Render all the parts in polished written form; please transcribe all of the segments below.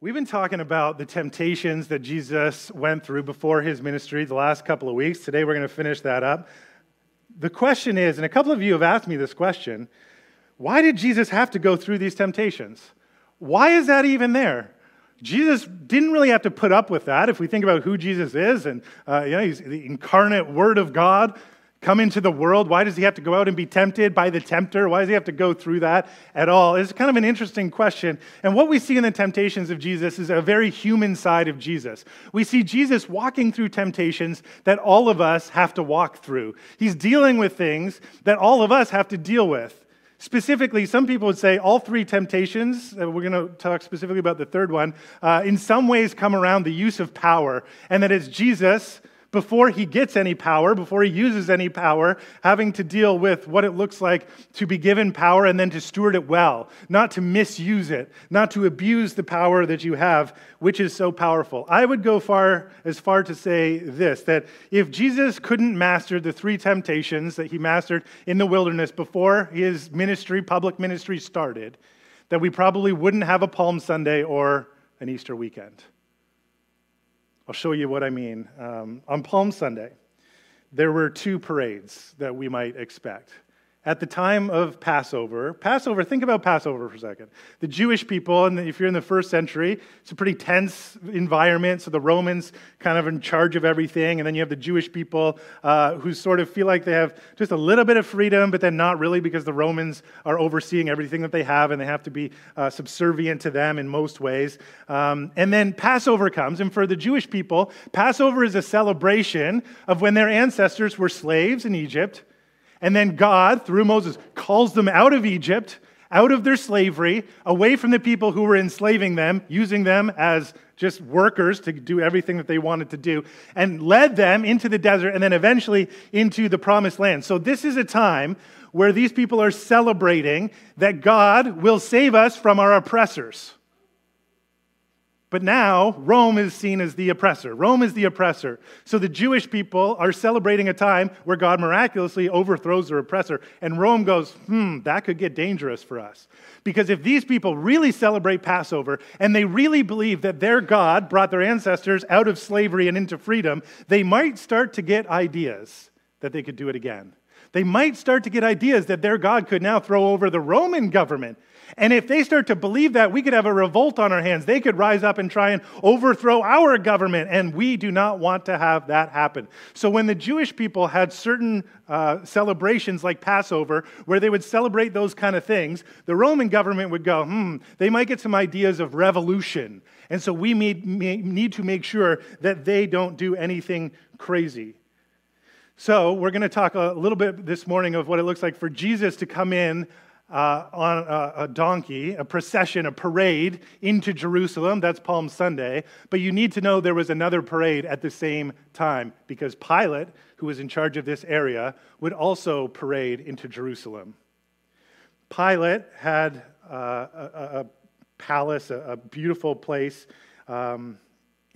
We've been talking about the temptations that Jesus went through before his ministry the last couple of weeks. Today we're going to finish that up. The question is, and a couple of you have asked me this question, why did Jesus have to go through these temptations? Why is that even there? Jesus didn't really have to put up with that. If we think about who Jesus is and he's the incarnate Word of God, come into the world, why does he have to go out and be tempted by the tempter? Why does he have to go through that at all? It's kind of an interesting question. And what we see in the temptations of Jesus is a very human side of Jesus. We see Jesus walking through temptations that all of us have to walk through. He's dealing with things that all of us have to deal with. Specifically, some people would say all three temptations, we're going to talk specifically about the third one, in some ways come around the use of power, and that it's Jesus, before he gets any power, before he uses any power, having to deal with what it looks like to be given power and then to steward it well, not to misuse it, not to abuse the power that you have, which is so powerful. I would go as far to say this, that if Jesus couldn't master the three temptations that he mastered in the wilderness before his ministry, public ministry started, that we probably wouldn't have a Palm Sunday or an Easter weekend. I'll show you what I mean. On Palm Sunday, there were two parades that we might expect. At the time of Passover, think about Passover for a second. The Jewish people, and if you're in the first century, it's a pretty tense environment. So the Romans kind of in charge of everything. And then you have the Jewish people who sort of feel like they have just a little bit of freedom, but then not really because the Romans are overseeing everything that they have and they have to be subservient to them in most ways. And then Passover comes. And for the Jewish people, Passover is a celebration of when their ancestors were slaves in Egypt. And then God, through Moses, calls them out of Egypt, out of their slavery, away from the people who were enslaving them, using them as just workers to do everything that they wanted to do, and led them into the desert and then eventually into the promised land. So this is a time where these people are celebrating that God will save us from our oppressors. But now, Rome is seen as the oppressor. Rome is the oppressor. So the Jewish people are celebrating a time where God miraculously overthrows their oppressor. And Rome goes, that could get dangerous for us. Because if these people really celebrate Passover, and they really believe that their God brought their ancestors out of slavery and into freedom, they might start to get ideas that they could do it again. They might start to get ideas that their God could now throw over the Roman government. And if they start to believe that, we could have a revolt on our hands. They could rise up and try and overthrow our government, and we do not want to have that happen. So when the Jewish people had certain celebrations like Passover, where they would celebrate those kind of things, the Roman government would go, they might get some ideas of revolution. And so we need to make sure that they don't do anything crazy. So we're going to talk a little bit this morning of what it looks like for Jesus to come in on a donkey, a procession, a parade into Jerusalem. That's Palm Sunday. But you need to know there was another parade at the same time because Pilate, who was in charge of this area, would also parade into Jerusalem. Pilate had a palace, a beautiful place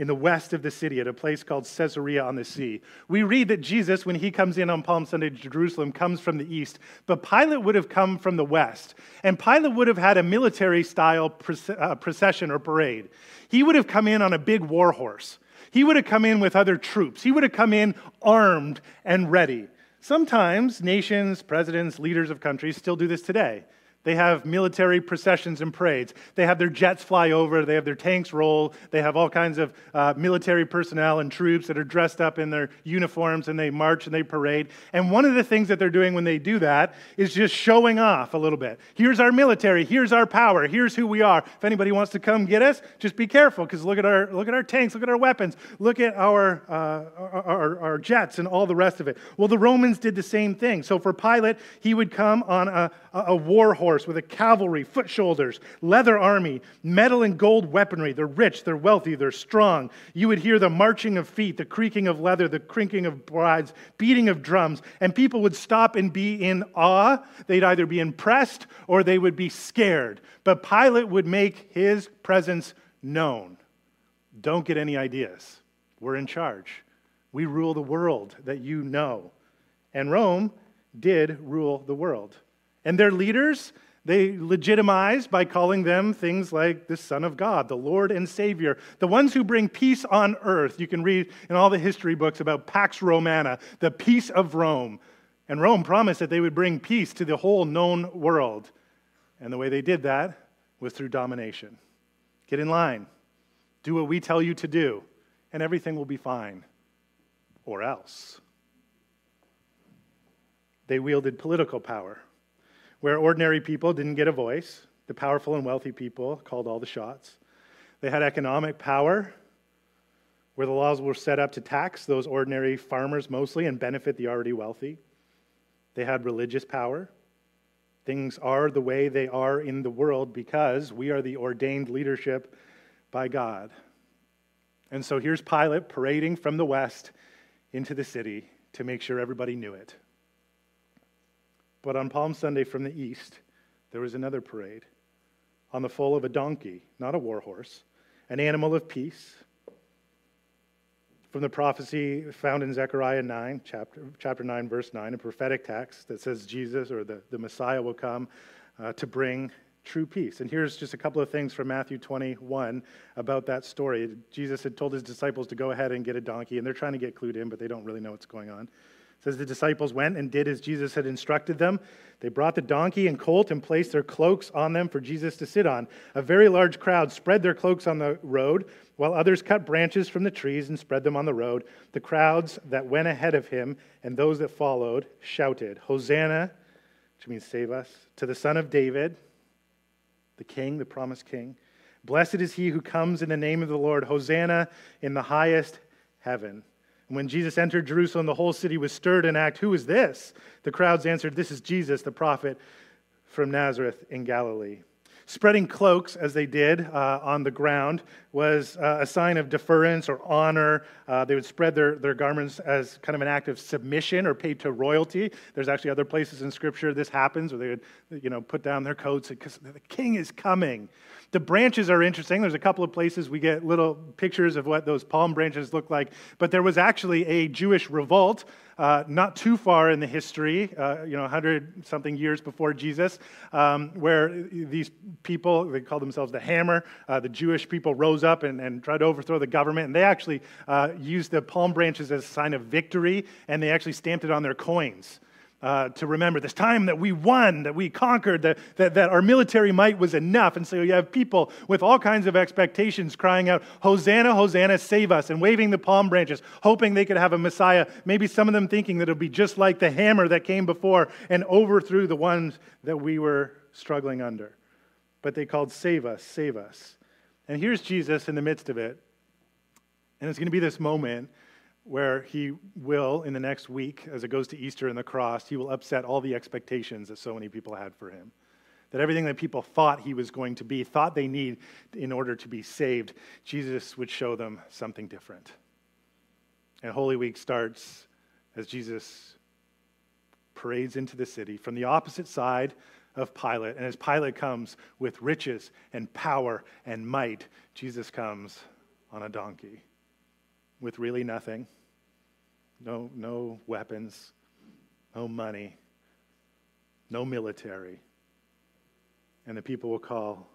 in the west of the city at a place called Caesarea on the sea. We read that Jesus, when he comes in on Palm Sunday to Jerusalem, comes from the east, but Pilate would have come from the west, and Pilate would have had a military-style procession or parade. He would have come in on a big war horse. He would have come in with other troops. He would have come in armed and ready. Sometimes nations, presidents, leaders of countries still do this today. They have military processions and parades. They have their jets fly over. They have their tanks roll. They have all kinds of military personnel and troops that are dressed up in their uniforms, and they march and they parade. And one of the things that they're doing when they do that is just showing off a little bit. Here's our military. Here's our power. Here's who we are. If anybody wants to come get us, just be careful because look at our tanks. Look at our weapons. Look at our jets and all the rest of it. Well, the Romans did the same thing. So for Pilate, he would come on a war horse with a cavalry, foot soldiers, leather army, metal and gold weaponry. They're rich, they're wealthy, they're strong. You would hear the marching of feet, the creaking of leather, the crinking of bridles, beating of drums, and people would stop and be in awe. They'd either be impressed or they would be scared. But Pilate would make his presence known. Don't get any ideas. We're in charge. We rule the world that you know. And Rome did rule the world. And their leaders, they legitimized by calling them things like the Son of God, the Lord and Savior, the ones who bring peace on earth. You can read in all the history books about Pax Romana, the peace of Rome. And Rome promised that they would bring peace to the whole known world. And the way they did that was through domination. Get in line. Do what we tell you to do, and everything will be fine. Or else. They wielded political power. Where ordinary people didn't get a voice, the powerful and wealthy people called all the shots. They had economic power, where the laws were set up to tax those ordinary farmers mostly and benefit the already wealthy. They had religious power. Things are the way they are in the world because we are the ordained leadership by God. And so here's Pilate parading from the west into the city to make sure everybody knew it. But on Palm Sunday from the east, there was another parade on the foal of a donkey, not a war horse, an animal of peace. From the prophecy found in Zechariah 9, chapter 9, verse 9, a prophetic text that says Jesus or the Messiah will come to bring true peace. And here's just a couple of things from Matthew 21 about that story. Jesus had told his disciples to go ahead and get a donkey, and they're trying to get clued in, but they don't really know what's going on. It says the disciples went and did as Jesus had instructed them. They brought the donkey and colt and placed their cloaks on them for Jesus to sit on. A very large crowd spread their cloaks on the road, while others cut branches from the trees and spread them on the road. The crowds that went ahead of him and those that followed shouted, "Hosanna," which means save us, to the Son of David, the King, the promised King. Blessed is he who comes in the name of the Lord. Hosanna in the highest heaven. And when Jesus entered Jerusalem, the whole city was stirred and asked, "Who is this?" The crowds answered, "This is Jesus, the prophet from Nazareth in Galilee." Spreading cloaks, as they did on the ground, was a sign of deference or honor. They would spread their garments as kind of an act of submission or paid to royalty. There's actually other places in Scripture this happens where they would, put down their coats because the king is coming. The branches are interesting. There's a couple of places we get little pictures of what those palm branches look like. But there was actually a Jewish revolt not too far in the history, 100-something years before Jesus, where these people, they called themselves the Hammer, the Jewish people rose up and tried to overthrow the government. And they actually used the palm branches as a sign of victory, and they actually stamped it on their coins. To remember this time that we won, that we conquered, that our military might was enough. And so you have people with all kinds of expectations crying out, "Hosanna, Hosanna, save us," and waving the palm branches, hoping they could have a Messiah. Maybe some of them thinking that it'll be just like the hammer that came before and overthrew the ones that we were struggling under. But they called, "Save us, save us." And here's Jesus in the midst of it. And it's going to be this moment where he will, in the next week, as it goes to Easter and the cross, he will upset all the expectations that so many people had for him. That everything that people thought he was going to be, thought they need in order to be saved, Jesus would show them something different. And Holy Week starts as Jesus parades into the city from the opposite side of Pilate. And as Pilate comes with riches and power and might, Jesus comes on a donkey with really nothing. No weapons, no money, no military. And the people will call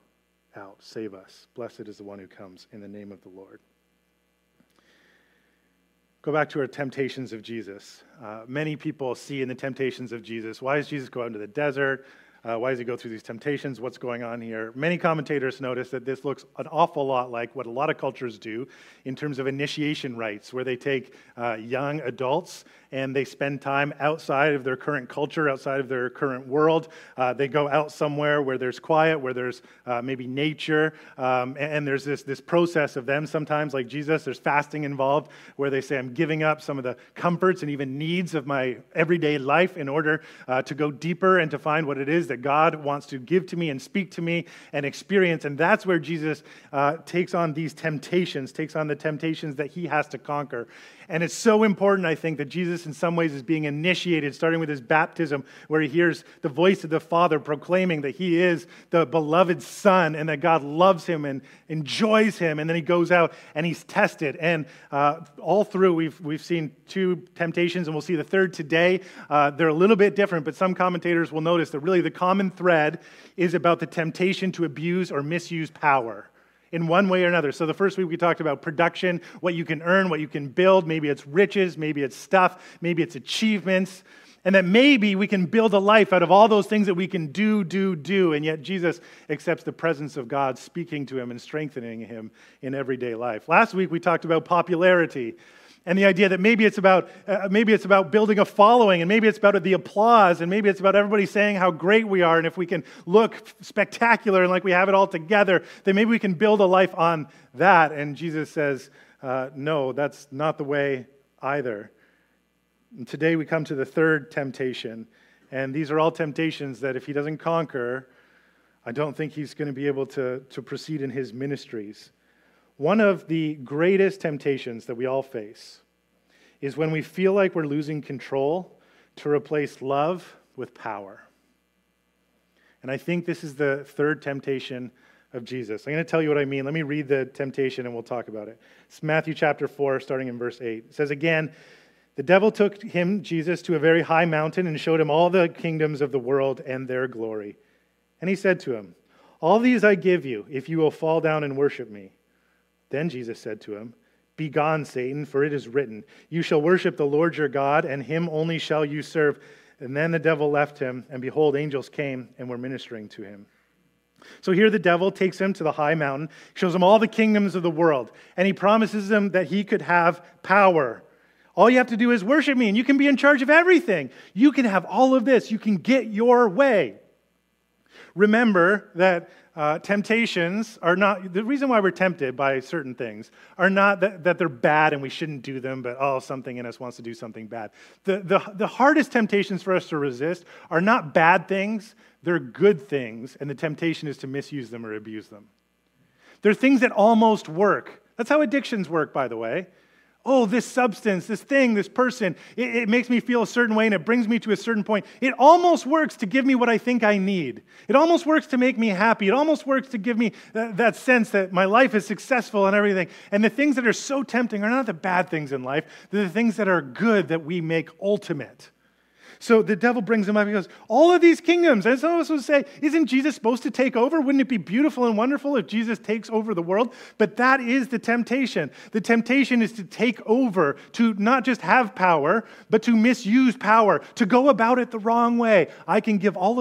out, "Save us. Blessed is the one who comes in the name of the Lord." Go back to our temptations of Jesus. Many people see in the temptations of Jesus, why does Jesus go out into the desert? Why does he go through these temptations? What's going on here? Many commentators notice that this looks an awful lot like what a lot of cultures do in terms of initiation rites, where they take young adults and they spend time outside of their current culture, outside of their current world. They go out somewhere where there's quiet, where there's maybe nature, and there's this process of them sometimes, like Jesus, there's fasting involved, where they say, "I'm giving up some of the comforts and even needs of my everyday life in order to go deeper and to find what it is that God wants to give to me and speak to me and experience." And that's where Jesus takes on these temptations, takes on the temptations that he has to conquer. And it's so important, I think, that Jesus in some ways is being initiated, starting with his baptism, where he hears the voice of the Father proclaiming that he is the beloved Son and that God loves him and enjoys him. And then he goes out and he's tested. And all through, we've seen two temptations, and we'll see the third today. They're a little bit different, but some commentators will notice that really the common thread is about the temptation to abuse or misuse power in one way or another. So the first week we talked about production, what you can earn, what you can build. Maybe it's riches, maybe it's stuff, maybe it's achievements. And that maybe we can build a life out of all those things that we can do. And yet Jesus accepts the presence of God speaking to him and strengthening him in everyday life. Last week we talked about popularity and the idea that maybe it's about building a following, and maybe it's about the applause, and maybe it's about everybody saying how great we are, and if we can look spectacular and like we have it all together, then maybe we can build a life on that. And Jesus says, no, that's not the way either. And today we come to the third temptation, and these are all temptations that if he doesn't conquer, I don't think he's going to be able to proceed in his ministries. One of the greatest temptations that we all face is when we feel like we're losing control to replace love with power. And I think this is the third temptation of Jesus. I'm going to tell you what I mean. Let me read the temptation and we'll talk about it. It's Matthew chapter 4, starting in verse 8. It says, again, the devil took him, Jesus, to a very high mountain and showed him all the kingdoms of the world and their glory. And he said to him, all these I give you if you will fall down and worship me. Then Jesus said to him, begone, Satan, for it is written, you shall worship the Lord your God, and him only shall you serve. And then the devil left him, and behold, angels came and were ministering to him. So here the devil takes him to the high mountain, shows him all the kingdoms of the world, and he promises him that he could have power. All you have to do is worship me, and you can be in charge of everything. You can have all of this. You can get your way. Remember that temptations are not, the reason why we're tempted by certain things are not that they're bad and we shouldn't do them, but something in us wants to do something bad. The hardest temptations for us to resist are not bad things, they're good things, and the temptation is to misuse them or abuse them. They're things that almost work. That's how addictions work, by the way. Oh, this substance, this thing, this person, it makes me feel a certain way and it brings me to a certain point. It almost works to give me what I think I need. It almost works to make me happy. It almost works to give me that sense that my life is successful and everything. And the things that are so tempting are not the bad things in life. They're the things that are good that we make ultimate. So the devil brings him up. He goes, all of these kingdoms. And some of us would say, isn't Jesus supposed to take over? Wouldn't it be beautiful and wonderful if Jesus takes over the world? But that is the temptation. The temptation is to take over, to not just have power, but to misuse power, to go about it the wrong way. I can give all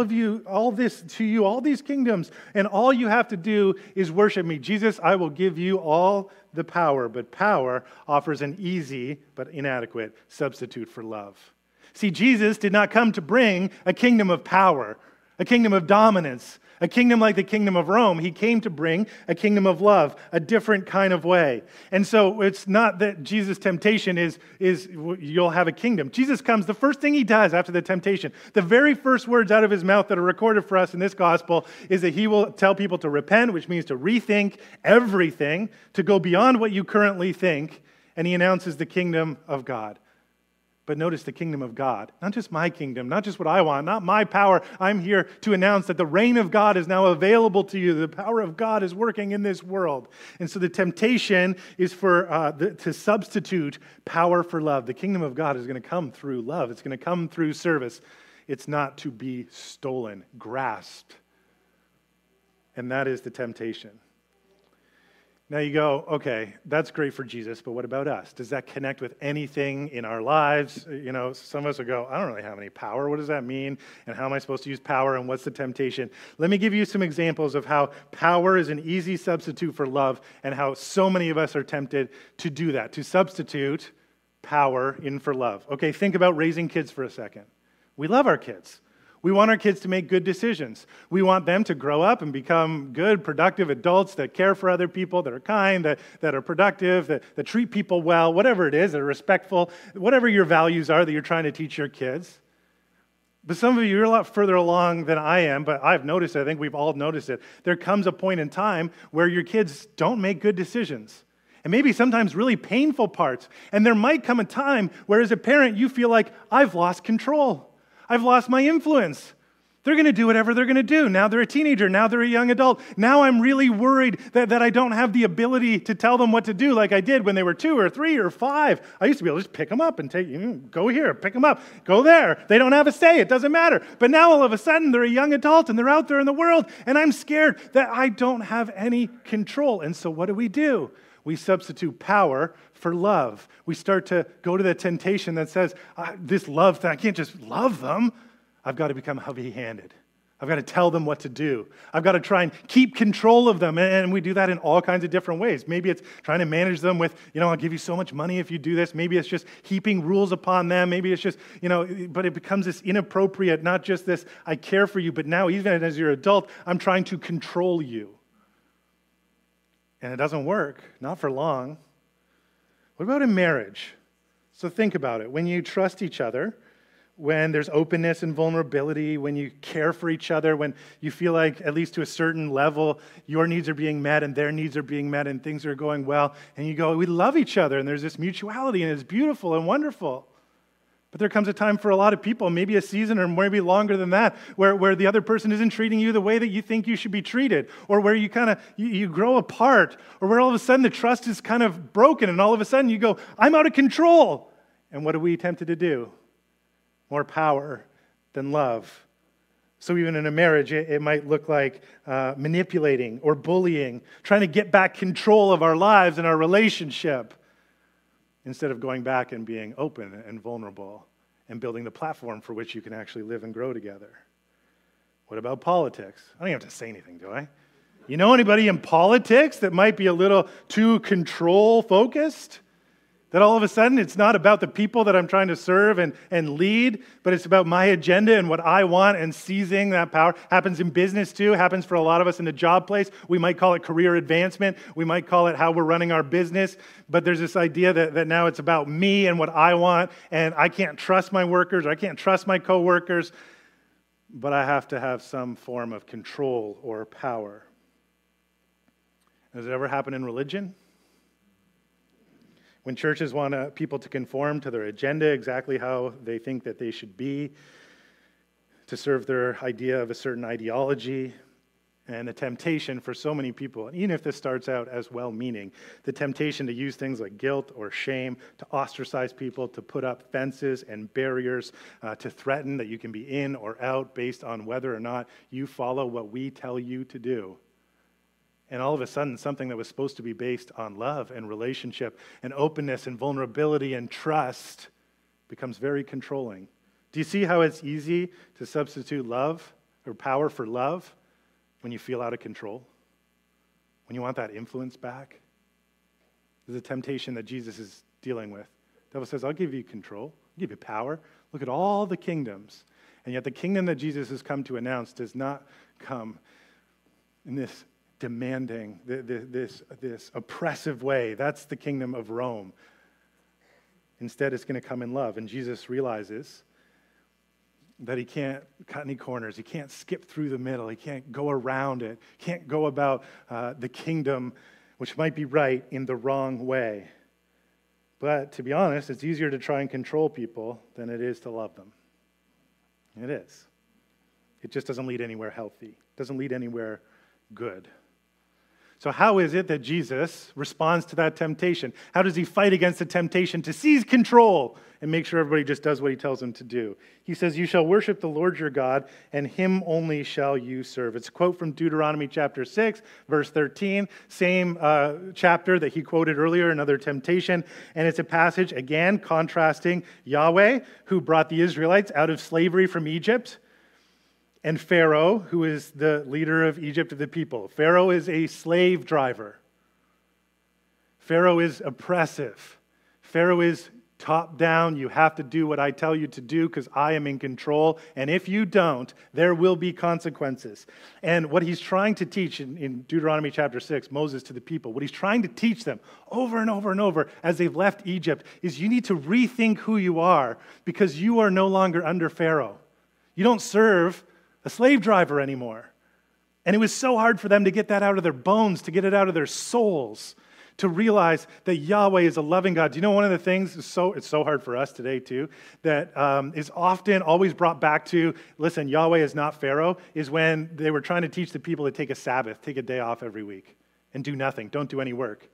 this to you, all these kingdoms, and all you have to do is worship me. Jesus, I will give you all the power. But power offers an easy but inadequate substitute for love. See, Jesus did not come to bring a kingdom of power, a kingdom of dominance, a kingdom like the kingdom of Rome. He came to bring a kingdom of love, a different kind of way. And so it's not that Jesus' temptation is you'll have a kingdom. Jesus comes, the first thing he does after the temptation, the very first words out of his mouth that are recorded for us in this gospel is that he will tell people to repent, which means to rethink everything, to go beyond what you currently think, and he announces the kingdom of God. But notice the kingdom of God, not just my kingdom, not just what I want, not my power. I'm here to announce that the reign of God is now available to you. The power of God is working in this world. And so the temptation is for to substitute power for love. The kingdom of God is going to come through love. It's going to come through service. It's not to be stolen, grasped. And that is the temptation. Now you go, okay, that's great for Jesus, but what about us? Does that connect with anything in our lives? You know, some of us will go, I don't really have any power. What does that mean? And how am I supposed to use power? And what's the temptation? Let me give you some examples of how power is an easy substitute for love and how so many of us are tempted to do that, to substitute power in for love. Okay, think about raising kids for a second. We love our kids. We want our kids to make good decisions. We want them to grow up and become good, productive adults that care for other people, that are kind, that are productive, that treat people well, whatever it is, that are respectful, whatever your values are that you're trying to teach your kids. But some of you are a lot further along than I am, but I've noticed, I think we've all noticed it. There comes a point in time where your kids don't make good decisions. And maybe sometimes really painful parts. And there might come a time where as a parent you feel like, I've lost control. I've lost my influence. They're going to do whatever they're going to do. Now they're a teenager. Now they're a young adult. Now I'm really worried that I don't have the ability to tell them what to do like I did when they were 2 or 3 or 5. I used to be able to just pick them up and take, go here, pick them up, go there. They don't have a say. It doesn't matter. But now all of a sudden they're a young adult and they're out there in the world, and I'm scared that I don't have any control. And so what do? We substitute power for love. We start to go to the temptation that says, this love thing, I can't just love them. I've got to become heavy-handed. I've got to tell them what to do. I've got to try and keep control of them. And we do that in all kinds of different ways. Maybe it's trying to manage them with, I'll give you so much money if you do this. Maybe it's just heaping rules upon them. Maybe it's just, but it becomes this inappropriate, not just this, I care for you, but now even as you're an adult, I'm trying to control you. And it doesn't work, not for long. What about in marriage? So think about it. When you trust each other, when there's openness and vulnerability, when you care for each other, when you feel like, at least to a certain level, your needs are being met and their needs are being met and things are going well, and you go, we love each other, and there's this mutuality, and it's beautiful and wonderful. But there comes a time for a lot of people, maybe a season or maybe longer than that, where the other person isn't treating you the way that you think you should be treated, or where you kind of, you grow apart, or where all of a sudden the trust is kind of broken, and all of a sudden you go, I'm out of control. And what are we tempted to do? More power than love. So even in a marriage, it might look like manipulating or bullying, trying to get back control of our lives and our relationship, instead of going back and being open and vulnerable and building the platform for which you can actually live and grow together. What about politics? I don't even have to say anything, do I? You know anybody in politics that might be a little too control-focused? That all of a sudden it's not about the people that I'm trying to serve and lead, but it's about my agenda and what I want and seizing that power. Happens in business too, happens for a lot of us in the job place. We might call it career advancement. We might call it how we're running our business. But there's this idea that now it's about me and what I want, and I can't trust my workers, or I can't trust my coworkers, but I have to have some form of control or power. Has it ever happened in religion? When churches want people to conform to their agenda, exactly how they think that they should be, to serve their idea of a certain ideology, and the temptation for so many people, and even if this starts out as well-meaning, the temptation to use things like guilt or shame to ostracize people, to put up fences and barriers, to threaten that you can be in or out based on whether or not you follow what we tell you to do. And all of a sudden, something that was supposed to be based on love and relationship and openness and vulnerability and trust becomes very controlling. Do you see how it's easy to substitute love or power for love when you feel out of control? When you want that influence back? There's a temptation that Jesus is dealing with. The devil says, I'll give you control. I'll give you power. Look at all the kingdoms. And yet the kingdom that Jesus has come to announce does not come in this demanding, this oppressive way. That's the kingdom of Rome. Instead, it's going to come in love. And Jesus realizes that he can't cut any corners. He can't skip through the middle. He can't go around it. He can't go about the kingdom, which might be right, in the wrong way. But to be honest, it's easier to try and control people than it is to love them. It is. It just doesn't lead anywhere healthy. It doesn't lead anywhere good. So how is it that Jesus responds to that temptation? How does he fight against the temptation to seize control and make sure everybody just does what he tells them to do? He says, you shall worship the Lord your God, and him only shall you serve. It's a quote from Deuteronomy chapter 6, verse 13, same chapter that he quoted earlier, another temptation. And it's a passage, again, contrasting Yahweh, who brought the Israelites out of slavery from Egypt, and Pharaoh, who is the leader of Egypt of the people. Pharaoh is a slave driver. Pharaoh is oppressive. Pharaoh is top down. You have to do what I tell you to do because I am in control. And if you don't, there will be consequences. And what he's trying to teach in Deuteronomy chapter 6, Moses to the people, what he's trying to teach them over and over and over as they've left Egypt is you need to rethink who you are because you are no longer under Pharaoh. You don't serve a slave driver anymore. And it was so hard for them to get that out of their bones, to get it out of their souls. to realize that Yahweh is a loving God. Do you know one of the things, it's so hard for us today too, that is often always brought back to, listen, Yahweh is not Pharaoh, is when they were trying to teach the people to take a Sabbath, take a day off every week and do nothing, don't do any work.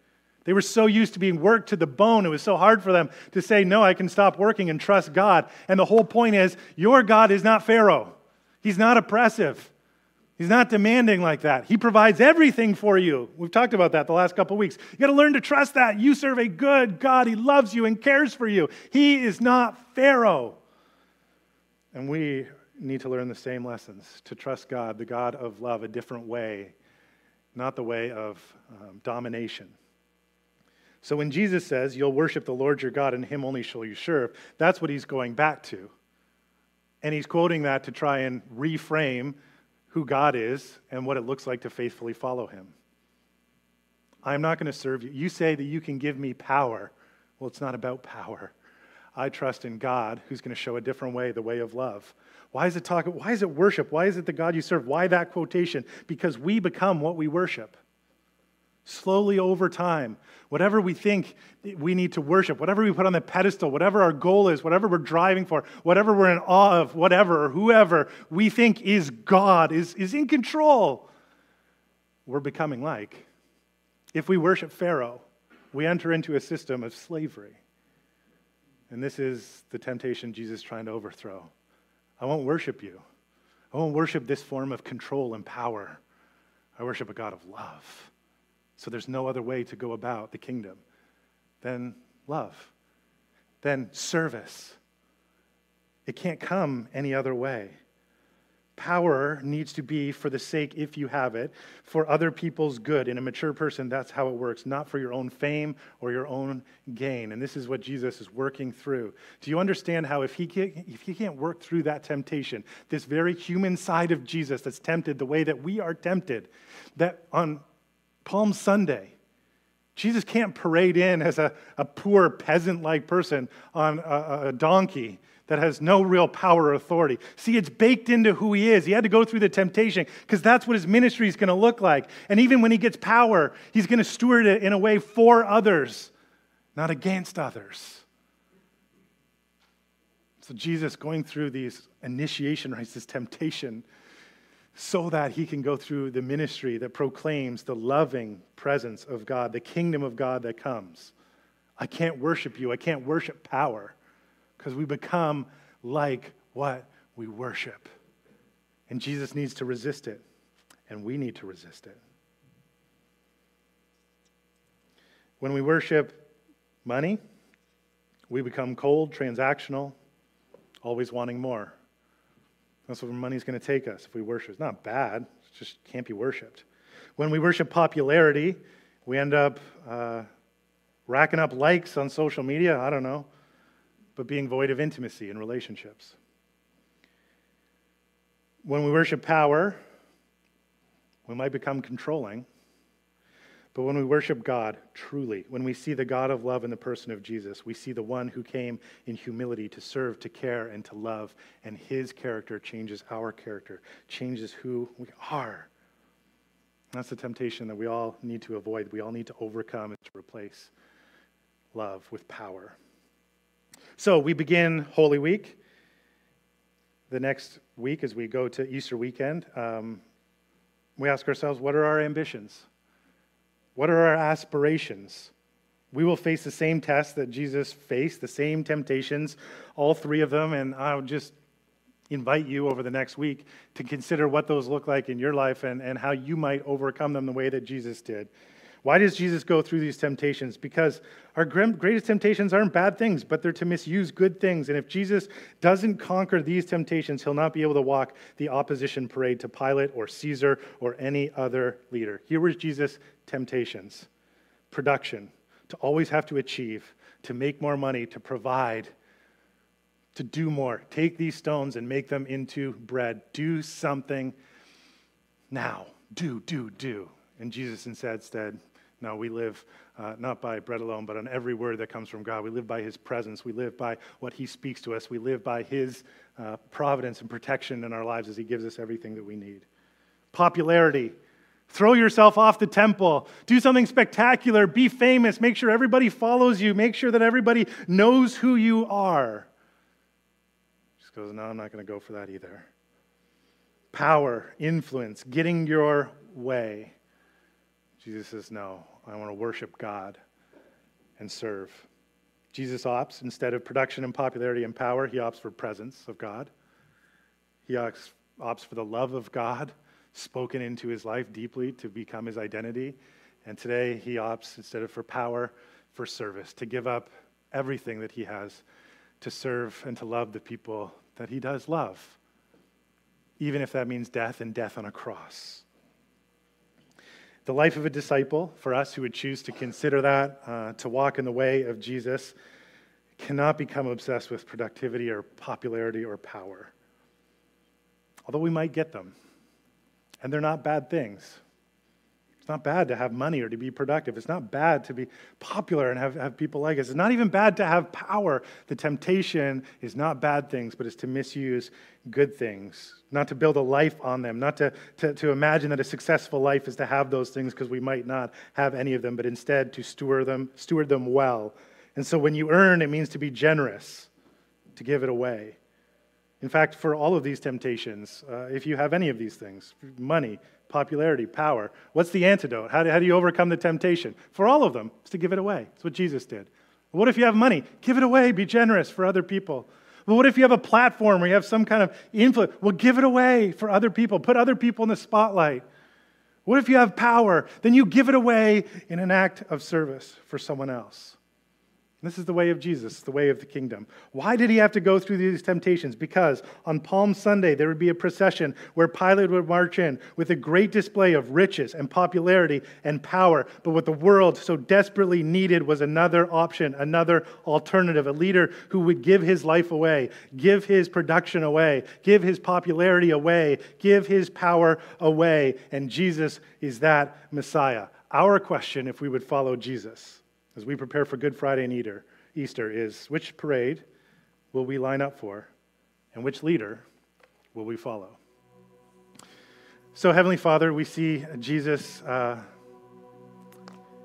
They were so used to being worked to the bone. It was so hard for them to say, no, I can stop working and trust God. And the whole point is, your God is not Pharaoh. He's not oppressive. He's not demanding like that. He provides everything for you. We've talked about that the last couple of weeks. You got to learn to trust that. You serve a good God. He loves you and cares for you. He is not Pharaoh. And we need to learn the same lessons, to trust God, the God of love, a different way, not the way of domination. So when Jesus says, you'll worship the Lord your God and him only shall you serve, that's what he's going back to. And he's quoting that to try and reframe who God is and what it looks like to faithfully follow him. I'm not going to serve you. You say that you can give me power. Well, it's not about power. I trust in God who's going to show a different way, the way of love. Why is it talking? Why is it worship? Why is it the God you serve? Why that quotation? Because we become what we worship. Slowly over time, whatever we think we need to worship, whatever we put on the pedestal, whatever our goal is, whatever we're driving for, whatever we're in awe of, whatever or whoever we think is God, is in control, we're becoming like. If we worship Pharaoh, we enter into a system of slavery. And this is the temptation Jesus is trying to overthrow. I won't worship you. I won't worship this form of control and power. I worship a God of love. So there's no other way to go about the kingdom than love, than service. It can't come any other way. Power needs to be for the sake, if you have it, for other people's good. In a mature person, that's how it works, not for your own fame or your own gain. And this is what Jesus is working through. Do you understand how if he can't work through that temptation, this very human side of Jesus that's tempted the way that we are tempted, that on Palm Sunday, Jesus can't parade in as a poor peasant-like person on a donkey that has no real power or authority. See, it's baked into who he is. He had to go through the temptation because that's what his ministry is going to look like. And even when he gets power, he's going to steward it in a way for others, not against others. So Jesus going through these initiation rites, this temptation, so that he can go through the ministry that proclaims the loving presence of God, the kingdom of God that comes. I can't worship you. I can't worship power because we become like what we worship. And Jesus needs to resist it, and we need to resist it. When we worship money, we become cold, transactional, always wanting more. That's where money's going to take us if we worship. It's not bad. It just can't be worshipped. When we worship popularity, we end up racking up likes on social media, I don't know, but being void of intimacy in relationships. When we worship power, we might become controlling. But when we worship God truly, when we see the God of love in the person of Jesus, we see the one who came in humility to serve, to care, and to love, and his character changes our character, changes who we are. That's the temptation that we all need to avoid, we all need to overcome and to replace love with power. So we begin Holy Week. The next week, as we go to Easter weekend, we ask ourselves, what are our ambitions? What are our aspirations? We will face the same tests that Jesus faced, the same temptations, all three of them, and I'll just invite you over the next week to consider what those look like in your life and how you might overcome them the way that Jesus did. Why does Jesus go through these temptations? Because our greatest temptations aren't bad things, but they're to misuse good things. And if Jesus doesn't conquer these temptations, he'll not be able to walk the opposition parade to Pilate or Caesar or any other leader. Here was Jesus' temptations: production, to always have to achieve, to make more money, to provide, to do more. Take these stones and make them into bread. Do something now. Do. And Jesus instead, no, we live not by bread alone, but on every word that comes from God. We live by his presence. We live by what he speaks to us. We live by his providence and protection in our lives as he gives us everything that we need. Popularity, Throw yourself off the temple. Do something spectacular. Be famous. Make sure everybody follows you. Make sure that everybody knows who you are. Just goes, no, I'm not going to go for that either. Power, influence, getting your way. Jesus says, no, I want to worship God and serve. Jesus opts, instead of production and popularity and power, he opts for presence of God. He opts for the love of God spoken into his life deeply to become his identity. And today he opts, instead of for power, for service, to give up everything that he has to serve and to love the people that he does love, even if that means death and death on a cross. The life of a disciple, for us who would choose to consider that, to walk in the way of Jesus, cannot become obsessed with productivity or popularity or power. Although we might get them. And they're not bad things. It's not bad to have money or to be productive. It's not bad to be popular and have people like us. It's not even bad to have power. The temptation is not bad things, but it's to misuse good things, not to build a life on them, not to imagine that a successful life is to have those things, because we might not have any of them, but instead to steward them well. And so when you earn, it means to be generous, to give it away. In fact, for all of these temptations, if you have any of these things, money, popularity, power, what's the antidote? How do you overcome the temptation? For all of them, it's to give it away. That's what Jesus did. What if you have money? Give it away. Be generous for other people. Well, what if you have a platform or you have some kind of influence? Well, give it away for other people. Put other people in the spotlight. What if you have power? Then you give it away in an act of service for someone else. This is the way of Jesus, the way of the kingdom. Why did he have to go through these temptations? Because on Palm Sunday, there would be a procession where Pilate would march in with a great display of riches and popularity and power. But what the world so desperately needed was another option, another alternative, a leader who would give his life away, give his production away, give his popularity away, give his power away. And Jesus is that Messiah. Our question, if we would follow Jesus, as we prepare for Good Friday and Easter, is which parade will we line up for and which leader will we follow? So, Heavenly Father, we see Jesus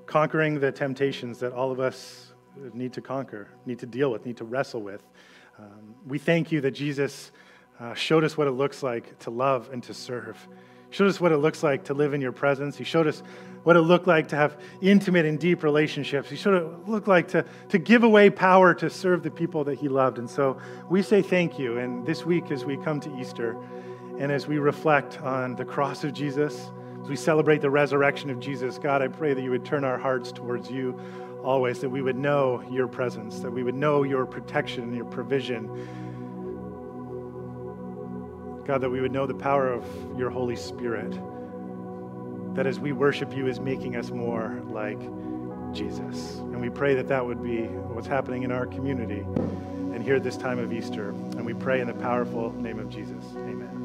conquering the temptations that all of us need to conquer, need to deal with, need to wrestle with. We thank you that Jesus showed us what it looks like to love and to serve. He showed us what it looks like to live in your presence. He showed us what it looked like to have intimate and deep relationships. He showed what it looked like to give away power to serve the people that he loved. And so we say thank you. And this week, as we come to Easter and as we reflect on the cross of Jesus, as we celebrate the resurrection of Jesus, God, I pray that you would turn our hearts towards you always, that we would know your presence, that we would know your protection and your provision. God, that we would know the power of your Holy Spirit, that as we worship you is making us more like Jesus. And we pray that that would be what's happening in our community and here at this time of Easter. And we pray in the powerful name of Jesus. Amen.